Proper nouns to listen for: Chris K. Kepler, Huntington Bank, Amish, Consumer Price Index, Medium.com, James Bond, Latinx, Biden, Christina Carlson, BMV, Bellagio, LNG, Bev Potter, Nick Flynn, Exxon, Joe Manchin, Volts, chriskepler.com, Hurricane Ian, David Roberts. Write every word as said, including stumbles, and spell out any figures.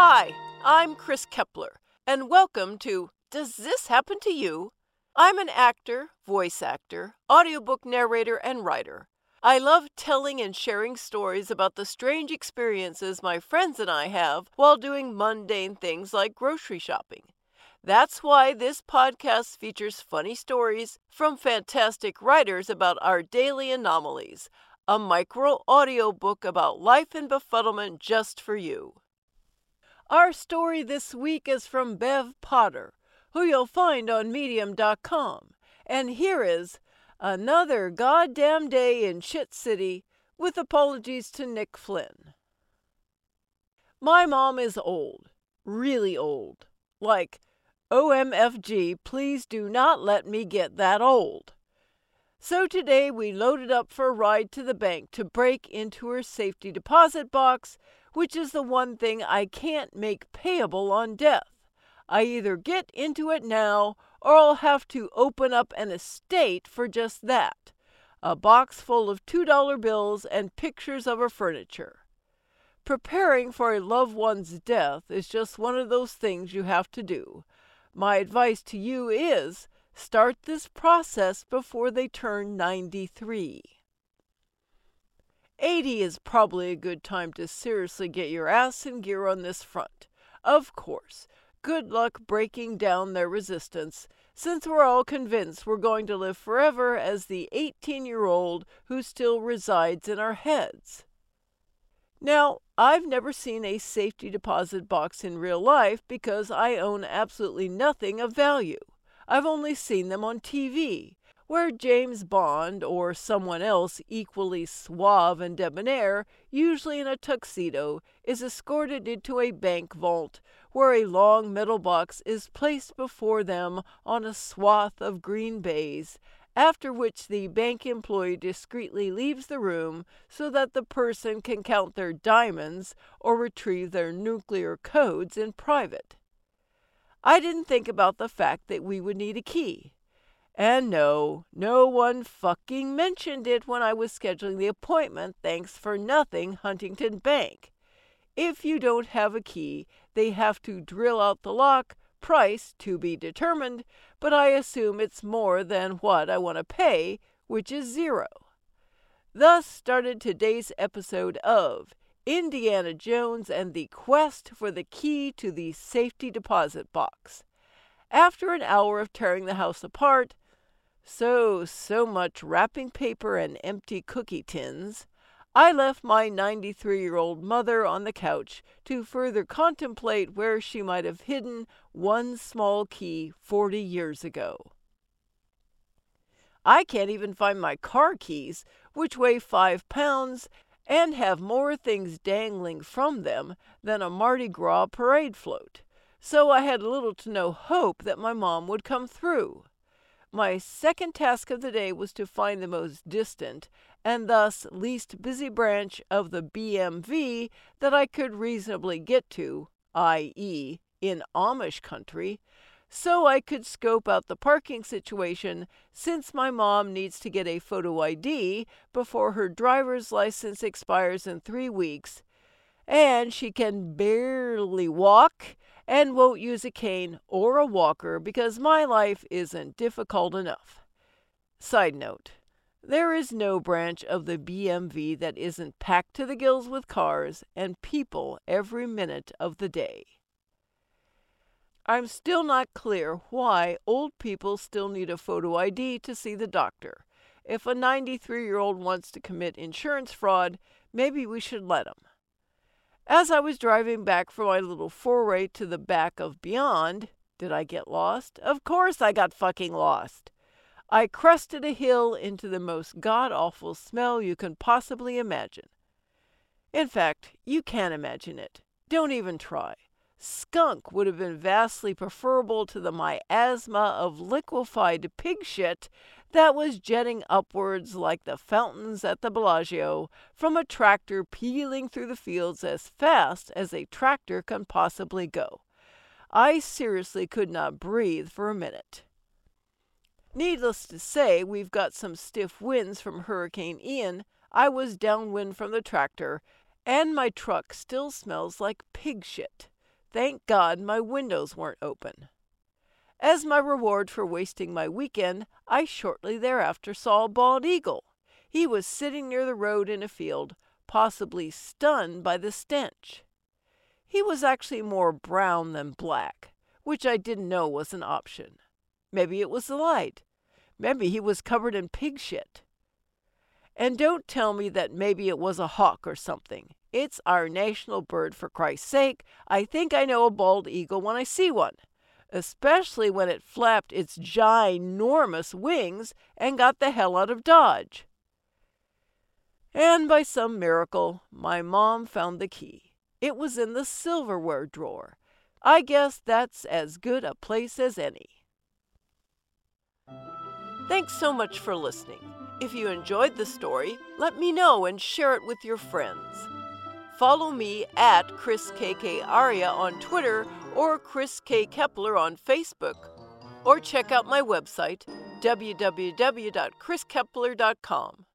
Hi, I'm Chris Kepler, and welcome to Does This Happen to You? I'm an actor, voice actor, audiobook narrator, and writer. I love telling and sharing stories about the strange experiences my friends and I have while doing mundane things like grocery shopping. That's why this podcast features funny stories from fantastic writers about our daily anomalies, a micro audiobook about life and befuddlement just for you. Our story this week is from Bev Potter, who you'll find on Medium dot com. And here is Another Goddamn Day in Shit City, with apologies to Nick Flynn. My mom is old. Really old. Like, O M F G, please do not let me get that old. So today we loaded up for a ride to the bank to break into her safety deposit box, which is the one thing I can't make payable on death. I either get into it now or I'll have to open up an estate for just that, a box full of two dollar bills and pictures of her furniture. Preparing for a loved one's death is just one of those things you have to do. My advice to you is start this process before they turn ninety-three. eighty is probably a good time to seriously get your ass in gear on this front. Of course, good luck breaking down their resistance, since we're all convinced we're going to live forever as the eighteen-year-old who still resides in our heads. Now, I've never seen a safety deposit box in real life because I own absolutely nothing of value. I've only seen them on T V, where James Bond or someone else equally suave and debonair, usually in a tuxedo, is escorted into a bank vault where a long metal box is placed before them on a swath of green baize, after which the bank employee discreetly leaves the room so that the person can count their diamonds or retrieve their nuclear codes in private. I didn't think about the fact that we would need a key. And no, no one fucking mentioned it when I was scheduling the appointment, thanks for nothing, Huntington Bank. If you don't have a key, they have to drill out the lock, price to be determined, but I assume it's more than what I want to pay, which is zero. Thus started today's episode of Indiana Jones and the Quest for the Key to the Safety Deposit Box. After an hour of tearing the house apart, So, so much wrapping paper and empty cookie tins, I left my ninety-three-year-old mother on the couch to further contemplate where she might have hidden one small key forty years ago. I can't even find my car keys, which weigh five pounds and have more things dangling from them than a Mardi Gras parade float, so I had little to no hope that my mom would come through. My second task of the day was to find the most distant and thus least busy branch of the B M V that I could reasonably get to, that is, in Amish country, so I could scope out the parking situation since my mom needs to get a photo I D before her driver's license expires in three weeks, and she can barely walk and won't use a cane or a walker because my life isn't difficult enough. Side note, there is no branch of the B M V that isn't packed to the gills with cars and people every minute of the day. I'm still not clear why old people still need a photo I D to see the doctor. If a ninety-three-year-old wants to commit insurance fraud, maybe we should let him. As I was driving back from my little foray to the back of beyond, did I get lost? Of course I got fucking lost. I crested a hill into the most god-awful smell you can possibly imagine. In fact, you can imagine it. Don't even try. Skunk would have been vastly preferable to the miasma of liquefied pig shit that was jetting upwards like the fountains at the Bellagio from a tractor peeling through the fields as fast as a tractor can possibly go. I seriously could not breathe for a minute. Needless to say, we've got some stiff winds from Hurricane Ian. I was downwind from the tractor, and my truck still smells like pig shit. Thank God my windows weren't open. As my reward for wasting my weekend, I shortly thereafter saw a bald eagle. He was sitting near the road in a field, possibly stunned by the stench. He was actually more brown than black, which I didn't know was an option. Maybe it was the light. Maybe he was covered in pig shit. And don't tell me that maybe it was a hawk or something. It's our national bird, for Christ's sake. I think I know a bald eagle when I see one, especially when it flapped its ginormous wings and got the hell out of Dodge. And by some miracle, my mom found the key. It was in the silverware drawer. I guess that's as good a place as any. Thanks so much for listening. If you enjoyed the story, let me know and share it with your friends. Follow me at Chris K K Aria on Twitter or Chris K. Kepler on Facebook, or check out my website, w w w dot chris kepler dot com.